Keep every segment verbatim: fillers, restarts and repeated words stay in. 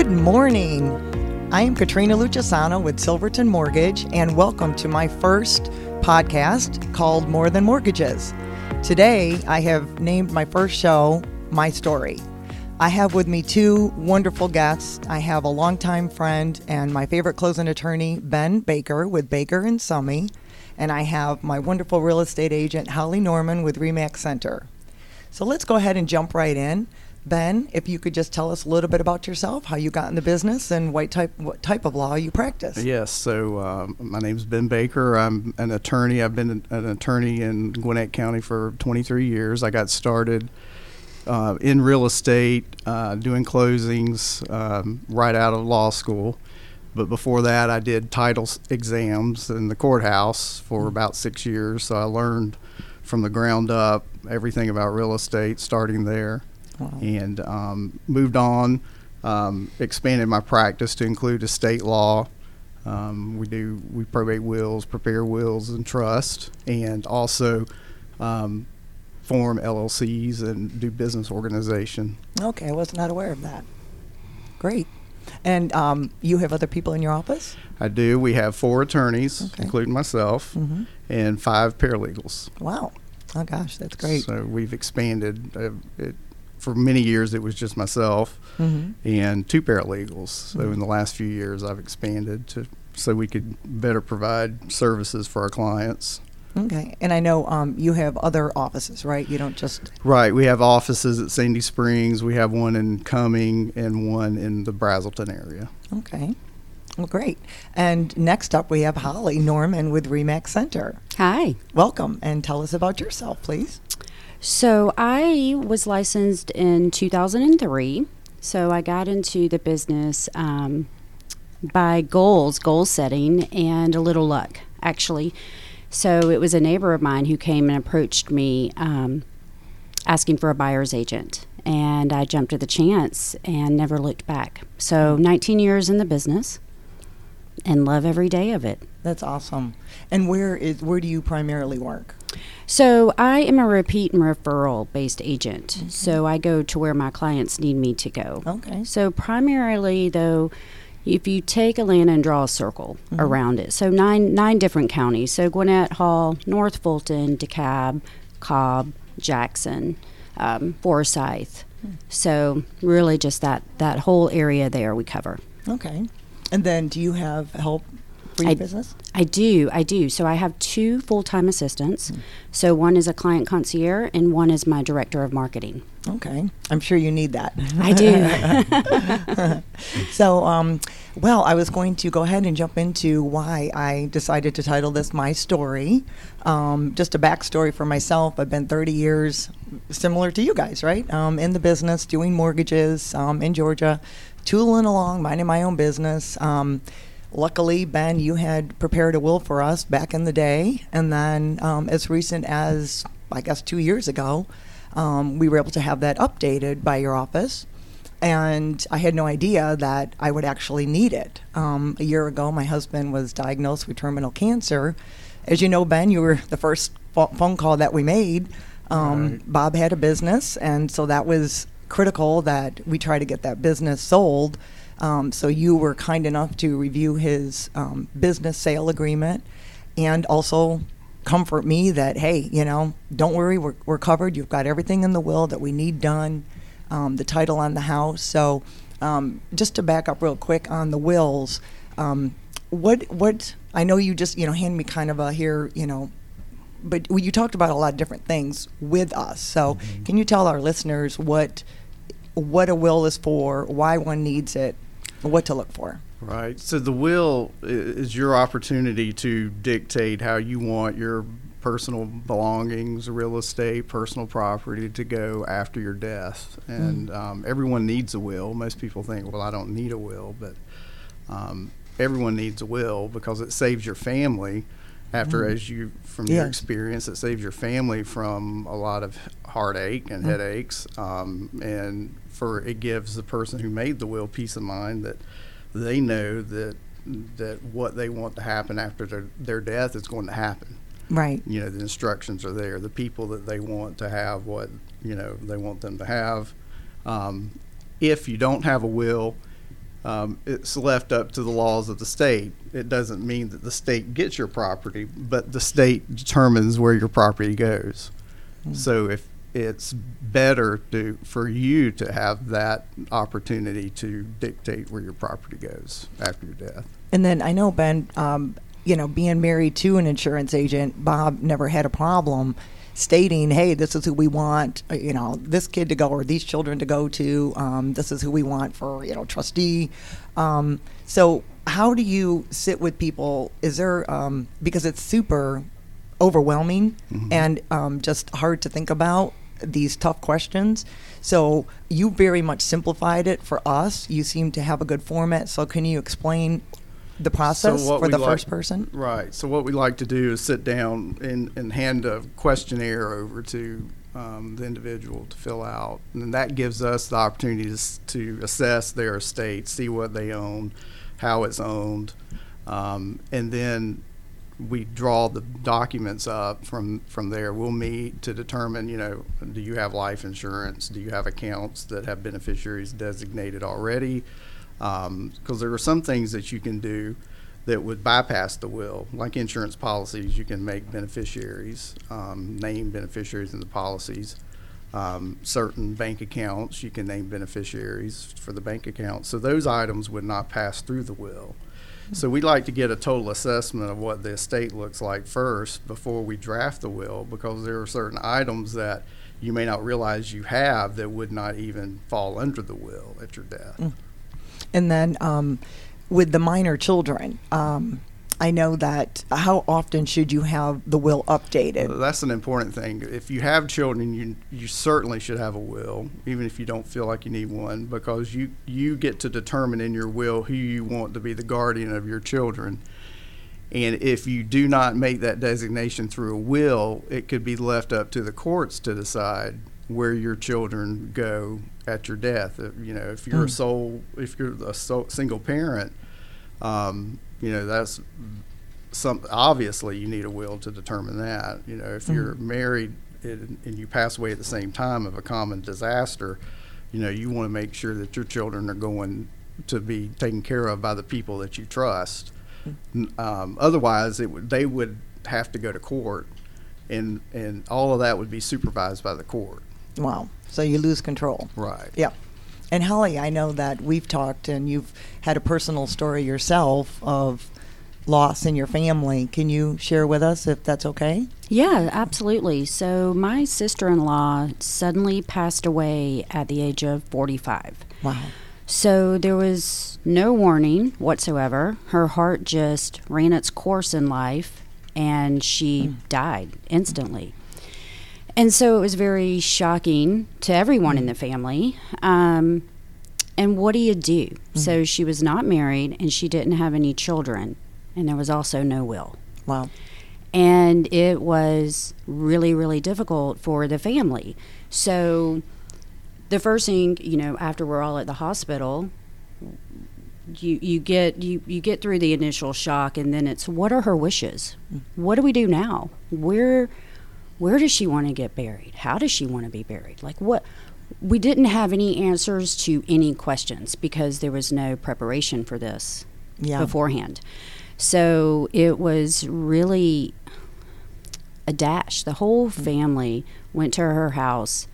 Good morning. I am Katrina Luchasano with Silverton Mortgage, and welcome to my first podcast called More Than Mortgages. Today, I have named my first show, My Story. I have with me two wonderful guests. I have a longtime friend and my favorite closing attorney, Ben Baker with Baker and Summy, and I have my wonderful real estate agent, Holly Norman with RE/MAX Center. So let's go ahead and jump right in. Ben, if you could just tell us a little bit about yourself, how you got in the business, and what type what type of law you practice. Yes, so uh, my name is Ben Baker. I'm an attorney. I've been an attorney in Gwinnett County for twenty-three years. I got started uh, in real estate, uh, doing closings um, right out of law school. But before that, I did title exams in the courthouse for about six years. So I learned from the ground up everything about real estate, starting there. Wow. And um, moved on, um, expanded my practice to include estate law. Um, we do we probate wills, prepare wills and trust, and also um, form L L Cs and do business organization. Okay, I was not aware of that. Great. And um, you have other people in your office? I do. We have four attorneys, okay, including myself, mm-hmm, and five paralegals. Wow. Oh gosh, that's great. So we've expanded. Uh, it, For many years, it was just myself, mm-hmm, and two paralegals. So mm-hmm, in the last few years, I've expanded to so we could better provide services for our clients. Okay. And I know um, you have other offices, right? You don't just... Right. We have offices at Sandy Springs. We have one in Cumming and one in the Braselton area. Okay. Well, great. And next up, we have Holly Norman with RE/MAX Center. Hi. Welcome. And tell us about yourself, please. So I was licensed in two thousand three, so I got into the business um, by goals, goal setting, and a little luck, actually. So it was a neighbor of mine who came and approached me um, asking for a buyer's agent, and I jumped at the chance and never looked back. So nineteen years in the business and love every day of it. That's awesome. And where is where do you primarily work? So I am a repeat and referral-based agent, mm-hmm, so I go to where my clients need me to go. Okay. So primarily, though, if you take Atlanta and draw a circle, mm-hmm, around it, so nine nine different counties, so Gwinnett, Hall, North Fulton, DeKalb, Cobb, Jackson, um, Forsyth. Mm-hmm. So really just that, that whole area there we cover. Okay. And then do you have help? I, business? I do, I do. So I have two full-time assistants. Mm. So one is a client concierge and one is my director of marketing. Okay. I'm sure you need that. I do. So, um, well, I was going to go ahead and jump into why I decided to title this My Story. Um, just a backstory for myself. I've been thirty years, similar to you guys, right, um, in the business, doing mortgages um, in Georgia, tooling along, minding my own business. Um Luckily, Ben, you had prepared a will for us back in the day, and then um, as recent as, I guess, two years ago, um, we were able to have that updated by your office, and I had no idea that I would actually need it. Um, a year ago, my husband was diagnosed with terminal cancer. As you know, Ben, you were the first fo- phone call that we made. Um, right. Bob had a business, and so that was critical that we try to get that business sold. Um, so you were kind enough to review his um, business sale agreement and also comfort me that, hey, you know, don't worry, we're, we're covered. You've got everything in the will that we need done, um, the title on the house. So um, just to back up real quick on the wills, um, what, what I know you just, you know, hand me kind of a here, you know, but you talked about a lot of different things with us. So mm-hmm, can you tell our listeners what what a will is for, why one needs it, what to look for? Right. So the will is your opportunity to dictate how you want your personal belongings, real estate, personal property to go after your death. And mm. um, everyone needs a will. Most people think, well, I don't need a will, but um, everyone needs a will because it saves your family after, mm. as you, from yes. your experience, it saves your family from a lot of heartache and mm. headaches. Um, and for it gives the person who made the will peace of mind that they know that that what they want to happen after their, their death is going to happen. Right. You know, the instructions are there. The people that they want to have what, you know, they want them to have. Um, if you don't have a will, Um, it's left up to the laws of the state. It doesn't mean that the state gets your property, but the state determines where your property goes. Mm-hmm. So if it's better to for you to have that opportunity to dictate where your property goes after your death. And then I know, Ben, um, you know, being married to an insurance agent, Bob never had a problem stating, hey, this is who we want, you know, this kid to go or these children to go to. Um, this is who we want for, you know, trustee. Um, so how do you sit with people? Is there, um, because it's super overwhelming mm-hmm. and um, just hard to think about these tough questions. So you very much simplified it for us. You seem to have a good format. So can you explain the process so for the like, first person? Right. So what we like to do is sit down and, and hand a questionnaire over to um, the individual to fill out. And that gives us the opportunity to, to assess their estate, see what they own, how it's owned. Um, and then we draw the documents up from, from there. We'll meet to determine, you know, do you have life insurance? Do you have accounts that have beneficiaries designated already? Because um, there are some things that you can do that would bypass the will. Like insurance policies, you can make beneficiaries, um, name beneficiaries in the policies. Um, certain bank accounts, you can name beneficiaries for the bank accounts. So those items would not pass through the will. Mm-hmm. So we like to get a total assessment of what the estate looks like first before we draft the will, because there are certain items that you may not realize you have that would not even fall under the will at your death. Mm-hmm. And then um, with the minor children, um, I know that how often should you have the will updated? That's an important thing. If you have children, you you certainly should have a will, even if you don't feel like you need one, because you, you get to determine in your will who you want to be the guardian of your children. And if you do not make that designation through a will, it could be left up to the courts to decide where your children go at your death. You know, if you're mm. a sole, if you're a sole, single parent, um, you know, that's some, obviously you need a will to determine that. You know, if mm. you're married and, and you pass away at the same time of a common disaster, you know, you want to make sure that your children are going to be taken care of by the people that you trust. Mm. Um, otherwise, it w- they would have to go to court, and and all of that would be supervised by the court. Wow. So you lose control. Right. Yeah. And Holly, I know that we've talked and you've had a personal story yourself of loss in your family. Can you share with us if that's okay? Yeah, absolutely. So my sister-in-law suddenly passed away at the age of forty-five. Wow. So there was no warning whatsoever. Her heart just ran its course in life and she mm. died instantly. And so it was very shocking to everyone in the family. Um, and what do you do? Mm-hmm. So she was not married and she didn't have any children. And there was also no will. Wow. And it was really, really difficult for the family. So the first thing, you know, after we're all at the hospital, you, you get you, you get through the initial shock, and then it's, what are her wishes? What do we do now? Where... Where does she want to get buried? How does she want to be buried? Like what? We didn't have any answers to any questions because there was no preparation for this yeah. beforehand. So it was really a dash. The whole family went to her house,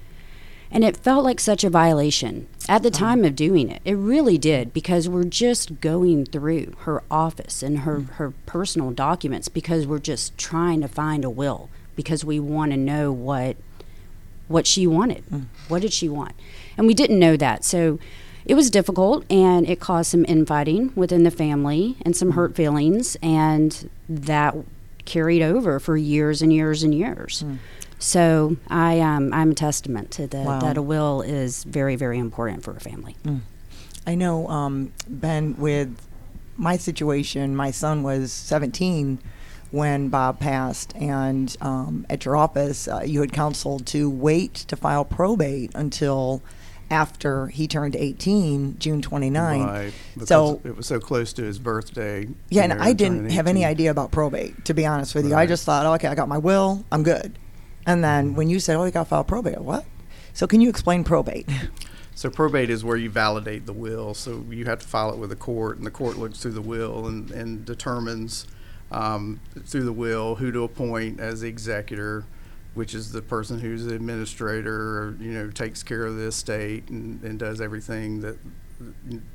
and it felt like such a violation at the time oh. of doing it. It really did, because we're just going through her office and her, mm. her personal documents because we're just trying to find a will, because we want to know what what she wanted. Mm. What did she want? And we didn't know that. So it was difficult, and it caused some infighting within the family and some hurt feelings, and that carried over for years and years and years. Mm. So I, um, I'm a testament to the, wow. that a will is very, very important for a family. Mm. I know, um, Ben, with my situation, my son was seventeen when Bob passed, and um, at your office, uh, you had counseled to wait to file probate until after he turned eighteen, June twenty-ninth. Right, because so it was so close to his birthday. Yeah, and I didn't have any idea about probate, to be honest with right. you. I just thought, oh, okay, I got my will, I'm good. And then when you said, oh, you got to file probate, what? So can you explain probate? So probate is where you validate the will. So you have to file it with the court, and the court looks through the will and, and determines um, through the will who to appoint as the executor, which is the person who's the administrator, or, you know, takes care of the estate and, and does everything that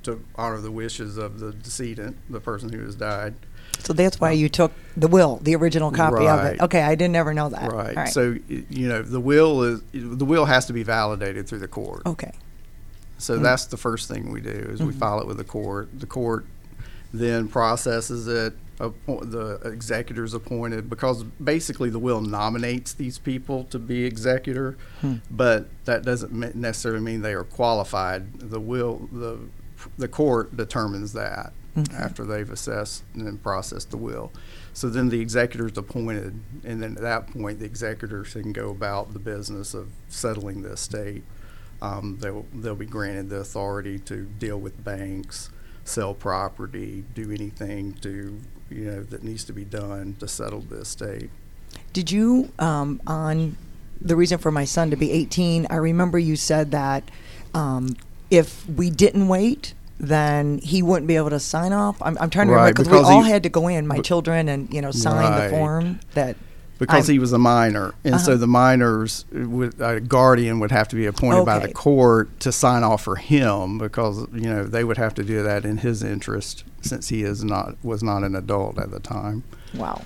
to honor the wishes of the decedent, the person who has died. So that's why you took the will, the original copy right. of it. Okay, I didn't ever know that. Right. right. So you know the will is the will has to be validated through the court. Okay. So mm-hmm. that's the first thing we do is mm-hmm. we file it with the court. The court then processes it. The executor's appointed because basically the will nominates these people to be executor, hmm. but that doesn't necessarily mean they are qualified. The will the the court determines that. Okay. After they've assessed and processed the will. So then the executor's appointed, and then at that point the executor can go about the business of settling the estate. Um, they'll, they'll be granted the authority to deal with banks, sell property, do anything to you know that needs to be done to settle the estate. Did you, um, on the reason for my son to be eighteen, I remember you said that um, if we didn't wait, then he wouldn't be able to sign off. I'm, I'm trying to right, remember because we all he, had to go in, my but, children, and you know, sign right. the form that because I'm, he was a minor, and uh-huh. so the minors, with, a guardian would have to be appointed okay. by the court to sign off for him because you know they would have to do that in his interest since he is not was not an adult at the time. Wow.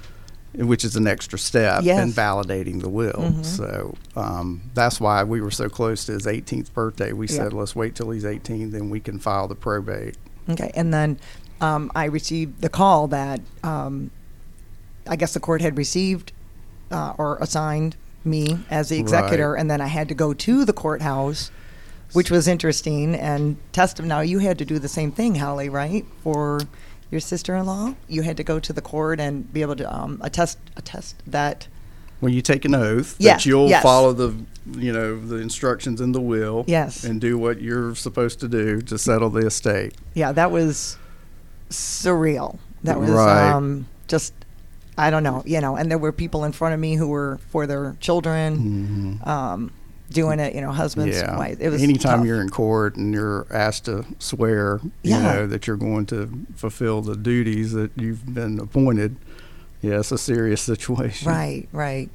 Which is an extra step yes. in validating the will. Mm-hmm. So um, that's why we were so close to his eighteenth birthday. We yeah. said, let's wait till he's eighteen, then we can file the probate. Okay, and then um, I received the call that um, I guess the court had received uh, or assigned me as the executor, right. and then I had to go to the courthouse, which was interesting, and test him. Now, you had to do the same thing, Holly, right, for... your sister-in-law, you had to go to the court and be able to um, attest attest that. When you take an oath, yes, that you'll yes. follow the, you know, the instructions in the will, yes, and do what you're supposed to do to settle the estate. Yeah, that was surreal. That was right. um, just, I don't know, you know. And there were people in front of me who were for their children. Mm-hmm. Um, doing it, you know, husbands, yeah. wife. It was anytime tough. You're in court and you're asked to swear, you yeah. know, that you're going to fulfill the duties that you've been appointed. Yeah, it's a serious situation. Right, right.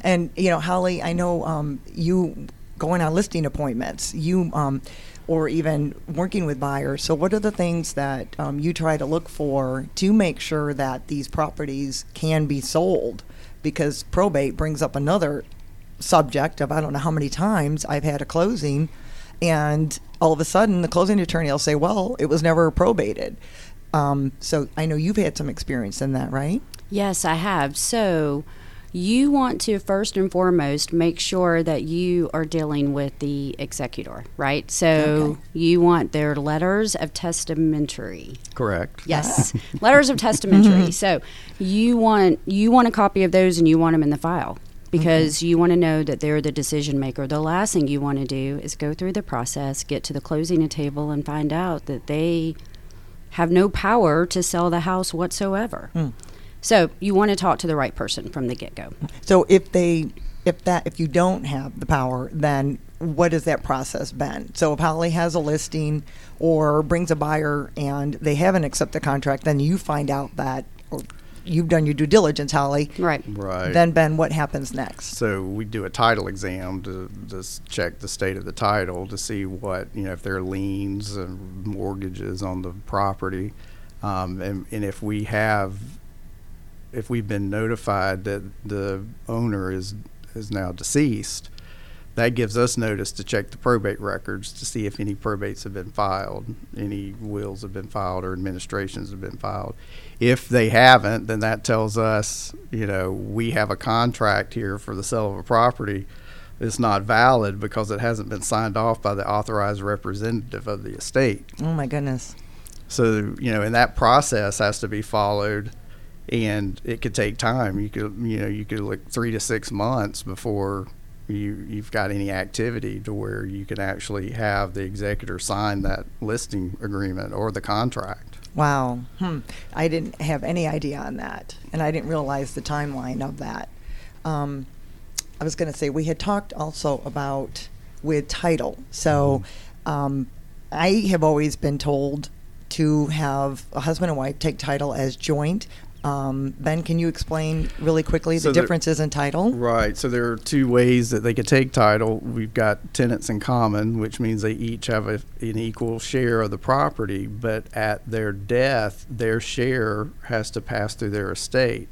And, you know, Holly, I know um, you going on listing appointments, you um, or even working with buyers. So what are the things that um, you try to look for to make sure that these properties can be sold? Because probate brings up another subject of I don't know how many times I've had a closing, and all of a sudden the closing attorney will say, well, it was never probated. Um, so I know you've had some experience in that, right? Yes, I have. So you want to first and foremost make sure that you are dealing with the executor, right? So okay. you want their letters of testamentary. Correct. Yes, letters of testamentary. So you want you want a copy of those, and you want them in the file. Because mm-hmm. you want to know that they're the decision maker. The last thing you want to do is go through the process, get to the closing table, and find out that they have no power to sell the house whatsoever. Mm. So you want to talk to the right person from the get-go. So if they, if that, if you don't have the power, then what has that process been? So if Holly has a listing or brings a buyer and they haven't accepted the contract, then you find out that. Or, you've done your due diligence, Holly. Right. Right. Then, Ben, what happens next? So we do a title exam to just check the state of the title to see what, you know, if there are liens and mortgages on the property. Um, and, and if we have, if we've been notified that the owner is, is now deceased, that gives us notice to check the probate records to see if any probates have been filed, any wills have been filed, or administrations have been filed. If they haven't, then that tells us, you know, we have a contract here for the sale of a property. It's not valid because it hasn't been signed off by the authorized representative of the estate. Oh, my goodness. So, you know, and that process has to be followed, and it could take time. You could, you know, you could look three to six months before you, you've got any activity to where you can actually have the executor sign that listing agreement or the contract. Wow. Hmm. I didn't have any idea on that, and I didn't realize the timeline of that. Um, I was going to say, we had talked also about with title. So Um, I have always been told to have a husband and wife take title as joint. Um, Ben, can you explain really quickly the so differences in title? Right. So there are two ways that they could take title. We've got tenants in common, which means they each have a, an equal share of the property, but at their death, their share has to pass through their estate.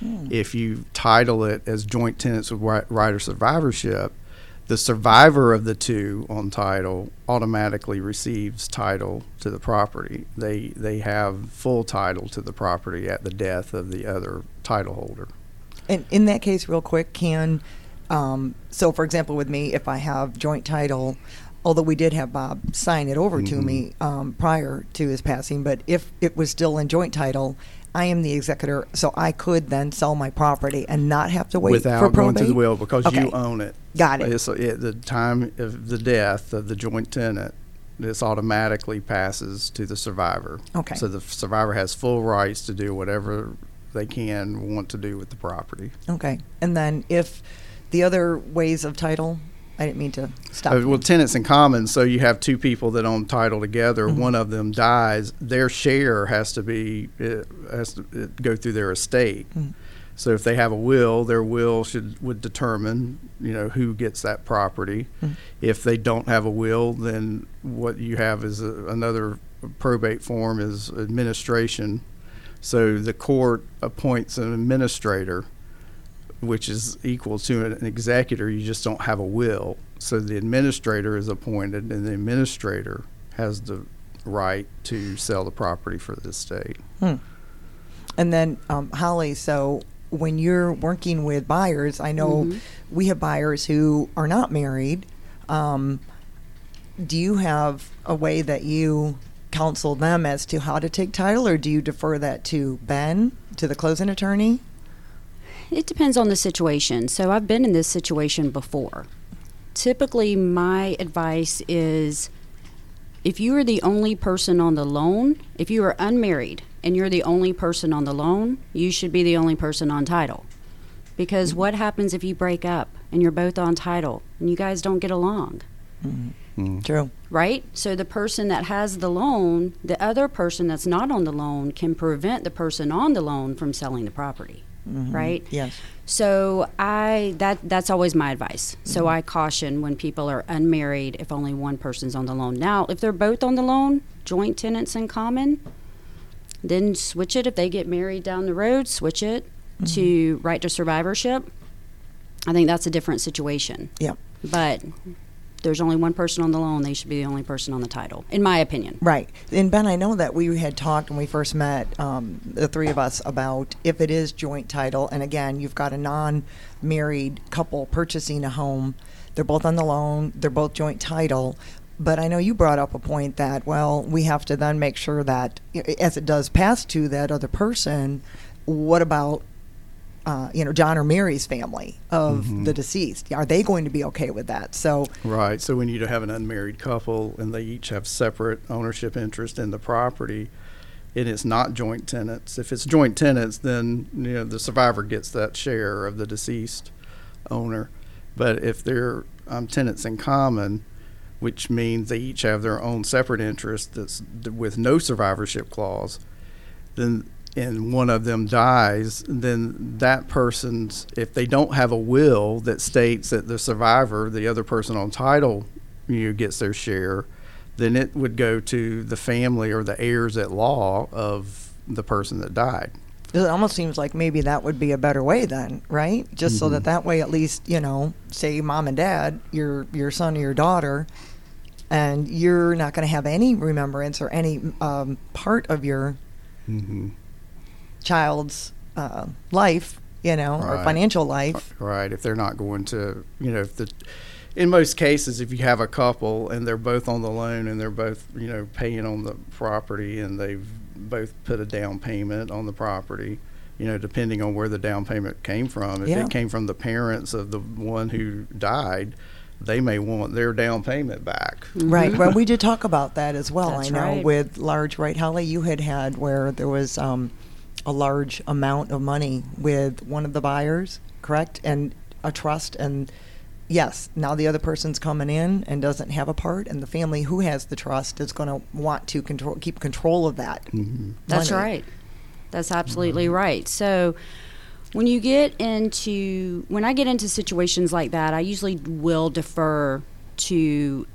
Hmm. If you title it as joint tenants with right of survivorship, the survivor of the two on title automatically receives title to the property. They they have full title to the property at the death of the other title holder. And in that case, real quick, can, um, so for example with me, if I have joint title, although we did have Bob sign it over mm-hmm. to me um, prior to his passing, but if it was still in joint title, I am the executor, so I could then sell my property and not have to wait without for probate? Going through the will because okay. you own it. Got it. It's at the time of the death of the joint tenant, this automatically passes to the survivor. Okay. So the survivor has full rights to do whatever they can want to do with the property. Okay. And then if the other ways of title, I didn't mean to stop. Uh, well, tenants in common, so you have two people that own title together. Mm-hmm. One of them dies. Their share has to be it has to it go through their estate. Mm-hmm. So if they have a will, their will should would determine, you know, who gets that property. Mm-hmm. If they don't have a will, then what you have is a, another probate form is administration. So the court appoints an administrator, which is equal to an executor. You just don't have a will. So the administrator is appointed, and the administrator has the right to sell the property for the estate. Hmm. And then, um, Holly, so when you're working with buyers, I know mm-hmm. we have buyers who are not married. Um, do you have a way that you counsel them as to how to take title, or do you defer that to Ben, to the closing attorney? It depends on the situation. So I've been in this situation before. Typically, my advice is if you are the only person on the loan, if you are unmarried and you're the only person on the loan, you should be the only person on title. Because mm-hmm. what happens if you break up and you're both on title and you guys don't get along? Mm-hmm. Mm-hmm. True. Right? So the person that has the loan, the other person that's not on the loan can prevent the person on the loan from selling the property. Mm-hmm. Right? Yes. So I that that's always my advice. Mm-hmm. So I caution when people are unmarried if only one person's on the loan. Now, if they're both on the loan, joint tenants in common, then switch it. If they get married down the road, switch it mm-hmm. to right to survivorship. I think that's a different situation. Yeah. But there's only one person on the loan, they should be the only person on the title, in my opinion. Right. And Ben, I know that we had talked when we first met, um, the three of us, about if it is joint title, and again, you've got a non-married couple purchasing a home, they're both on the loan, they're both joint title, but I know you brought up a point that, well, we have to then make sure that, as it does pass to that other person, what about Uh, you know, John or Mary's family of mm-hmm. the deceased? Are they going to be okay with that? So right. So when you have an unmarried couple and they each have separate ownership interest in the property, and it's not joint tenants. If it's joint tenants, then you know the survivor gets that share of the deceased owner. But if they're um, tenants in common, which means they each have their own separate interest that's with no survivorship clause, then and one of them dies, then that person's, if they don't have a will that states that the survivor, the other person on title, you know, gets their share, then it would go to the family or the heirs at law of the person that died. It almost seems like maybe that would be a better way then, right? Just mm-hmm. so that that way at least, you know, say mom and dad, your your son or your daughter, and you're not going to have any remembrance or any um, part of your mm-hmm. child's uh, life, you know, right. or financial life. Right. If they're not going to, you know, if the, in most cases, if you have a couple and they're both on the loan and they're both, you know, paying on the property and they've both put a down payment on the property, you know, depending on where the down payment came from. If yeah. it came from the parents of the one who died, they may want their down payment back. Right. Well, we did talk about that as well. That's I know right. with large, right, Holly, you had had where there was um, a large amount of money with one of the buyers, correct? And a trust, and yes, now the other person's coming in and doesn't have a part, and the family who has the trust is going to want to control, keep control of that. Mm-hmm. That's right. That's absolutely mm-hmm. right. So when you get into, when I get into situations like that, I usually will defer to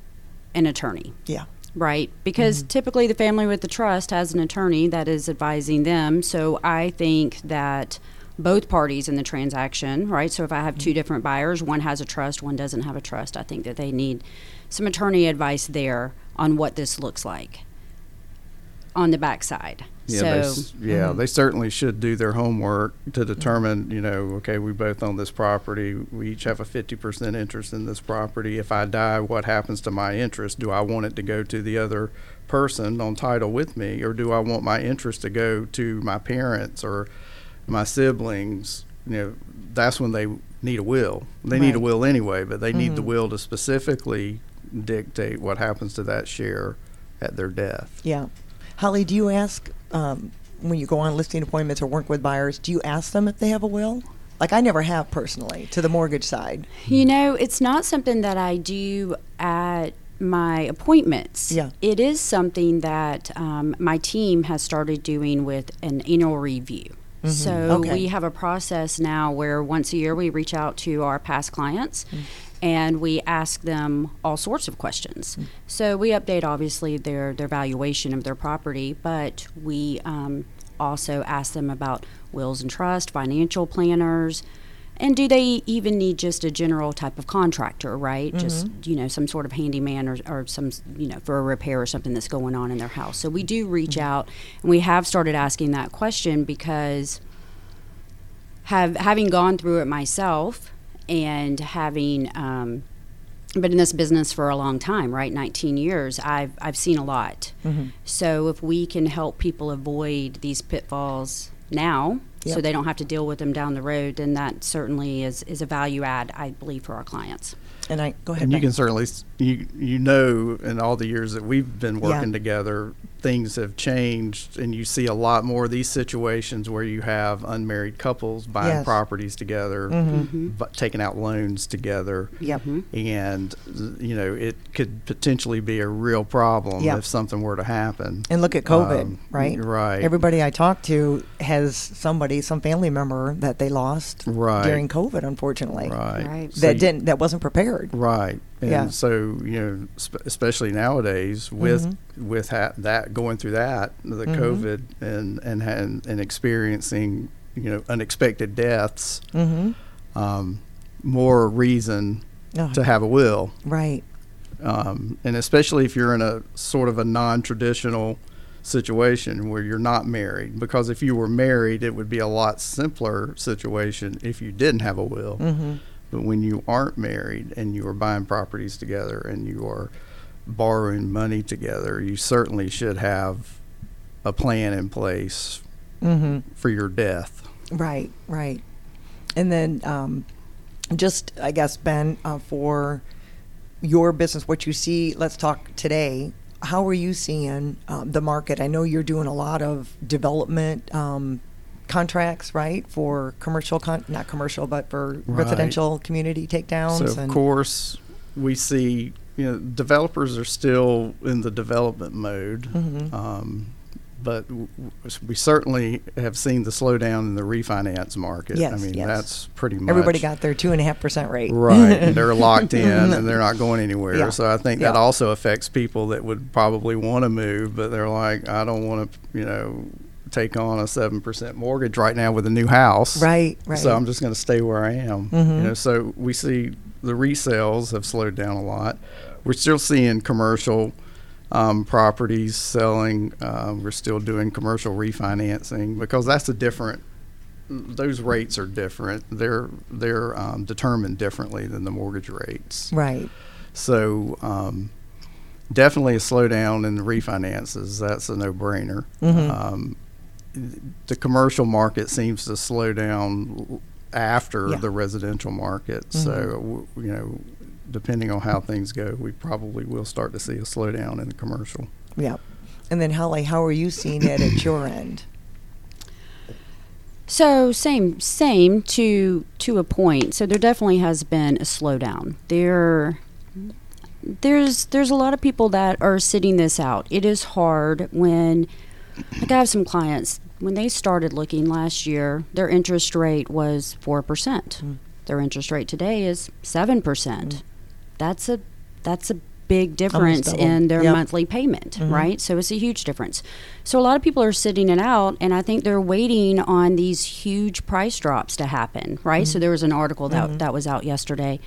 an attorney. Yeah. Right? Because mm-hmm. typically the family with the trust has an attorney that is advising them. So I think that both parties in the transaction, right? So if I have two different buyers, one has a trust, one doesn't have a trust, I think that they need some attorney advice there on what this looks like on the backside. Yeah, so, they, yeah mm-hmm. they certainly should do their homework to determine, you know, okay, we both own this property. We each have a fifty percent interest in this property. If I die, what happens to my interest? Do I want it to go to the other person on title with me, or do I want my interest to go to my parents or my siblings? You know, that's when they need a will. They right. need a will anyway, but they mm-hmm. need the will to specifically dictate what happens to that share at their death. Yeah. Holly, do you ask, um, when you go on listing appointments or work with buyers, do you ask them if they have a will? Like, I never have personally, to the mortgage side. You know, it's not something that I do at my appointments. Yeah. It is something that um, my team has started doing with an annual review. Mm-hmm. So okay. we have a process now where once a year we reach out to our past clients mm-hmm. and we ask them all sorts of questions. Mm-hmm. So we update, obviously, their, their valuation of their property, but we um, also ask them about wills and trust, financial planners, and do they even need just a general type of contractor, right? Mm-hmm. Just, you know, some sort of handyman or, or some, you know, for a repair or something that's going on in their house. So we do reach mm-hmm. out, and we have started asking that question because have having gone through it myself and having um, been in this business for a long time, right, nineteen years, I've, I've seen a lot. Mm-hmm. So if we can help people avoid these pitfalls now, yep. so they don't have to deal with them down the road, then that certainly is, is a value add, I believe, for our clients. And I go ahead. And you can certainly, you you know, in all the years that we've been working yeah. together, things have changed, and you see a lot more of these situations where you have unmarried couples buying yes. properties together, mm-hmm. but taking out loans together, yep. and you know it could potentially be a real problem yep. if something were to happen. And look at COVID, um, right? Right. Everybody I talk to has somebody, some family member that they lost right. during COVID, unfortunately, right? right. That so didn't, that wasn't prepared. Right. And yeah. so, you know, sp- especially nowadays with mm-hmm. with ha- that going through that, the mm-hmm. COVID and, and and and experiencing, you know, unexpected deaths, mm-hmm. um, more reason oh. to have a will. Right. Um, and especially if you're in a sort of a non-traditional situation where you're not married, because if you were married, it would be a lot simpler situation if you didn't have a will. Mm-hmm. But when you aren't married and you are buying properties together and you are borrowing money together, you certainly should have a plan in place mm-hmm. for your death. Right, right. And then um, just, I guess, Ben, uh, for your business, what you see, let's talk today. How are you seeing um, the market? I know you're doing a lot of development um contracts, right, for commercial, con- not commercial, but for right. residential community takedowns. So, of and course, we see, you know, developers are still in the development mode, mm-hmm. um, but w- we certainly have seen the slowdown in the refinance market. Yes, I mean, yes. that's pretty much. Everybody got their two point five percent rate. Right. They're locked in and they're not going anywhere. Yeah. So I think yeah. that also affects people that would probably want to move, but they're like, I don't want to, you know, take on a seven percent mortgage right now with a new house, right? Right. So I'm just going to stay where I am. Mm-hmm. You know, so we see the resales have slowed down a lot. We're still seeing commercial um, properties selling. Uh, we're still doing commercial refinancing because that's a different. Those rates are different. They're they're um, determined differently than the mortgage rates. Right. So. Um, Definitely a slowdown in the refinances. That's a no-brainer. Mm-hmm. Um, the commercial market seems to slow down after yeah. the residential market. Mm-hmm. So, you know, depending on how things go, we probably will start to see a slowdown in the commercial. Yeah. And then, Holly, how are you seeing it at your end? So same, same to to a point. So there definitely has been a slowdown. There, there's there's a lot of people that are sitting this out. It is hard when, like, I have some clients when they started looking last year, their interest rate was four percent. Mm. Their interest rate today is seven percent. Mm. That's a that's a big difference in their yep. monthly payment, mm-hmm. right? So it's a huge difference. So a lot of people are sitting it out, and I think they're waiting on these huge price drops to happen, right? Mm-hmm. So there was an article that mm-hmm. that was out yesterday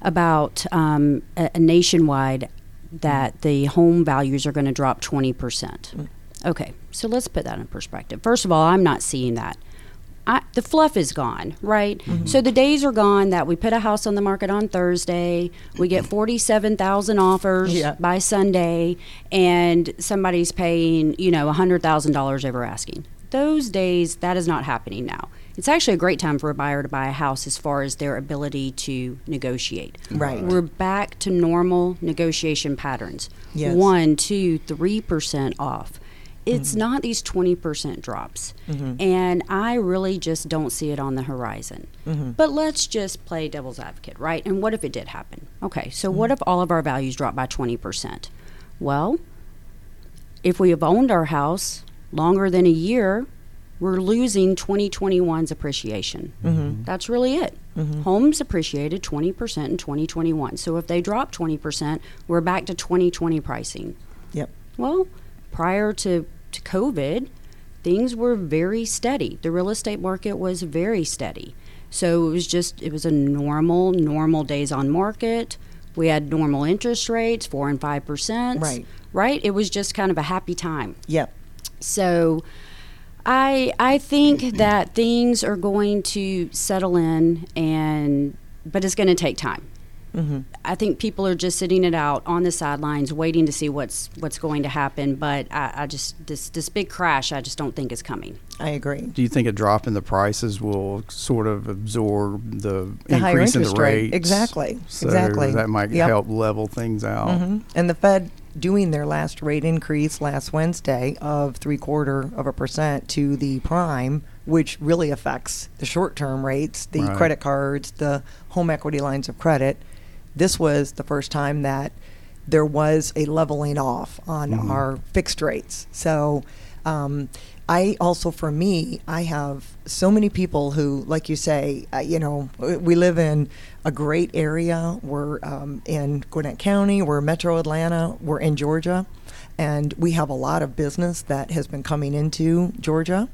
about um, a, a nationwide that mm-hmm. the home values are going to drop twenty percent. Mm-hmm. Okay, so let's put that in perspective. First of all, I'm not seeing that. I, the fluff is gone, right? Mm-hmm. So the days are gone that we put a house on the market on Thursday, we get forty-seven thousand offers yeah. by Sunday, and somebody's paying, you know, one hundred thousand dollars over asking. Those days, that is not happening now. It's actually a great time for a buyer to buy a house as far as their ability to negotiate. Right. We're back to normal negotiation patterns. Yes. One, two, three percent off. It's mm-hmm. not these twenty percent drops. Mm-hmm. And I really just don't see it on the horizon. Mm-hmm. But let's just play devil's advocate, right? And what if it did happen? Okay, so mm-hmm. what if all of our values dropped by twenty percent? Well, if we have owned our house longer than a year, we're losing twenty twenty-one's appreciation. Mm-hmm. That's really it. Mm-hmm. Homes appreciated twenty percent in twenty twenty-one. So if they drop twenty percent, we're back to twenty twenty pricing. Yep. Well, prior to COVID, things were very steady. The real estate market was very steady. So it was just, it was a normal, normal days on market. We had normal interest rates, four and five percent. Right. Right? It was just kind of a happy time. Yep. So I I think that things are going to settle in, and but it's going to take time. Mm-hmm. I think people are just sitting it out on the sidelines, waiting to see what's what's going to happen. But I, I just this this big crash, I just don't think is coming. I agree. Do you think a drop in the prices will sort of absorb the, the increase in the rates? Rate. Exactly. So exactly. That might yep. help level things out. Mm-hmm. And the Fed doing their last rate increase last Wednesday of three quarter of a percent to the prime, which really affects the short term rates, the right. credit cards, the home equity lines of credit. This was the first time that there was a leveling off on mm-hmm. our fixed rates. So um, I also, for me, I have so many people who, like you say, uh, you know, we live in a great area. We're um, in Gwinnett County, we're Metro Atlanta, we're in Georgia, and we have a lot of business that has been coming into Georgia.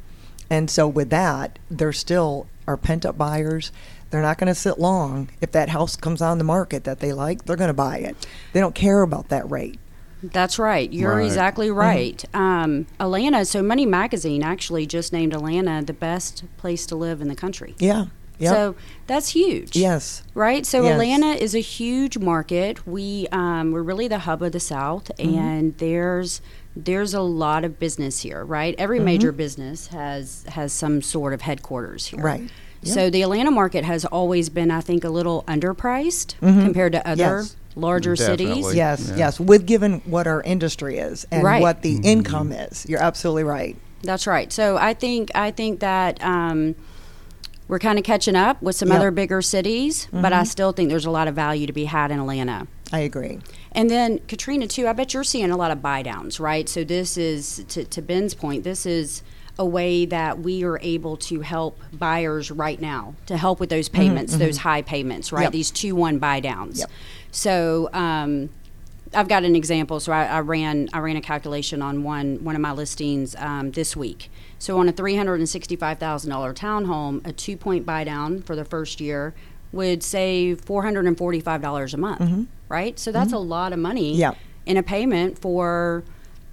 And so with that, there still are pent up buyers. They're not going to sit long. If that house comes on the market that they like, they're going to buy it. They don't care about that rate. That's right. You're right. Exactly right. Mm-hmm. Um, Atlanta, so Money Magazine actually just named Atlanta the best place to live in the country. Yeah. Yep. So that's huge. Yes. Right? So yes. Atlanta is a huge market. We, um, we're really the hub of the South, mm-hmm. and there's there's a lot of business here, right? Every mm-hmm. major business has, has some sort of headquarters here. Right. Yep. So the Atlanta market has always been, I think, a little underpriced mm-hmm. compared to other yes. larger Definitely. cities. Yes, yeah. yes, with given what our industry is and right. what the mm-hmm. income is. You're absolutely right. That's right. So I think I think that um, we're kind of catching up with some yep. other bigger cities, mm-hmm. but I still think there's a lot of value to be had in Atlanta. I agree. And then, Katrina, too, I bet you're seeing a lot of buy downs, right? So this is, to, to Ben's point, this is a way that we are able to help buyers right now to help with those payments, mm-hmm. those high payments, right? Yep. These two one buy downs. Yep. So um, I've got an example. So I, I ran I ran a calculation on one one of my listings um, this week. So on a three hundred and sixty five thousand dollar townhome, a two point buy down for the first year would save four hundred and forty five dollars a month, mm-hmm. right? So that's mm-hmm. a lot of money yep. in a payment for.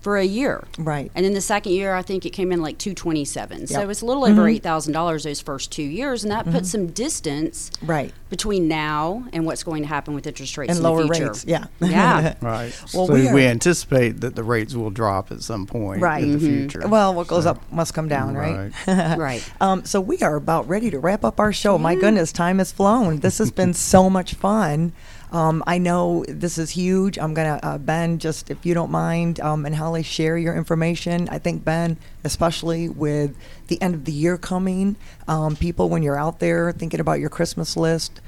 for a year. Right. And then the second year, I think it came in like two twenty-seven. Yep. So it's a little over mm-hmm. eight thousand dollars those first two years, and that mm-hmm. puts some distance right. between now and what's going to happen with interest rates and in lower the future. Rates. Yeah. Yeah. Right. Well, so we, are, we anticipate that the rates will drop at some point right. in the mm-hmm. future. Well, what goes so. up must come down, right? Right. right. Um, so we are about ready to wrap up our show. Yeah. My goodness, time has flown. This has been so much fun. Um, I know this is huge. I'm going to, uh, Ben, just if you don't mind, um, and Holly, share your information. I think, Ben, especially with the end of the year coming, um, people, when you're out there thinking about your Christmas list,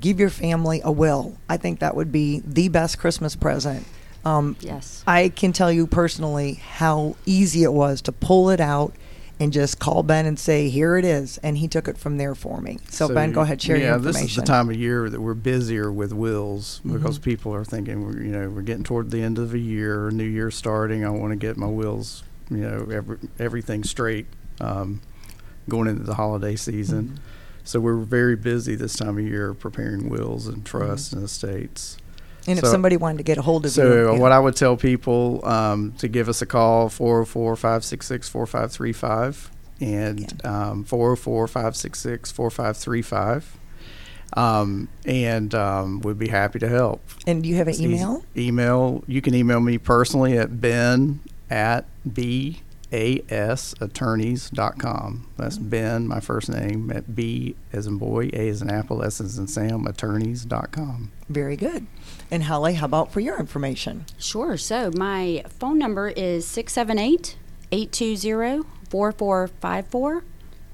give your family a will. I think that would be the best Christmas present. Um, yes. I can tell you personally how easy it was to pull it out and just call Ben and say, here it is. And he took it from there for me. So, so Ben, go ahead, share yeah, your information. Yeah, this is the time of year that we're busier with wills because mm-hmm. people are thinking, you know, we're getting toward the end of the year, new year starting. I want to get my wills, you know, every, everything straight um, going into the holiday season. Mm-hmm. So we're very busy this time of year preparing wills and trusts mm-hmm. and estates. And so, if somebody wanted to get a hold of so you. So what know. I would tell people um, to give us a call, four oh four, five six six, four five three five and yeah. um, four oh four, five six six, four five three five. Um, and um, we'd be happy to help. And do you have an it's email? Easy. Email. You can email me personally at ben at b. A S attorneys dot com. That's Ben, my first name, at B as in boy, A as in apple, S as in Sam, attorneys dot com. Very good. And Holly, how about for your information? Sure. So my phone number is six seven eight, eight two zero, four four five four,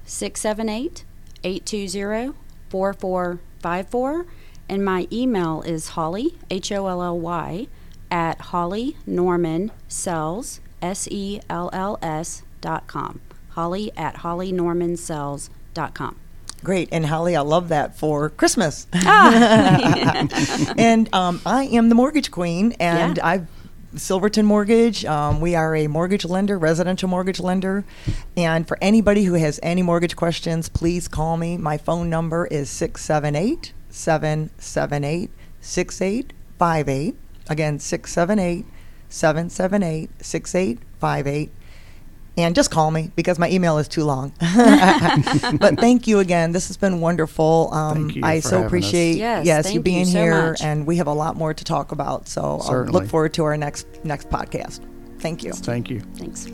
six seven eight, eight two zero, four four five four. And my email is Holly, H O L L Y, at Holly Norman Sells, S E L L S dot com. Holly at Holly Norman Sells dot com. Great. And Holly, I love that for Christmas. Ah. And um, I am the mortgage queen, and yeah. I've Silverton Mortgage. Um, we are a mortgage lender, residential mortgage lender. And for anybody who has any mortgage questions, please call me. My phone number is six seven eight, seven seven eight, six eight five eight. Again, six seven eight, seven seven eight, six eight five eight, and just call me because my email is too long. But thank you again. This has been wonderful. Um, thank you I for so appreciate us. yes, yes you being you so here, much. And we have a lot more to talk about. So Certainly. I'll look forward to our next next podcast. Thank you. Thank you. Thanks.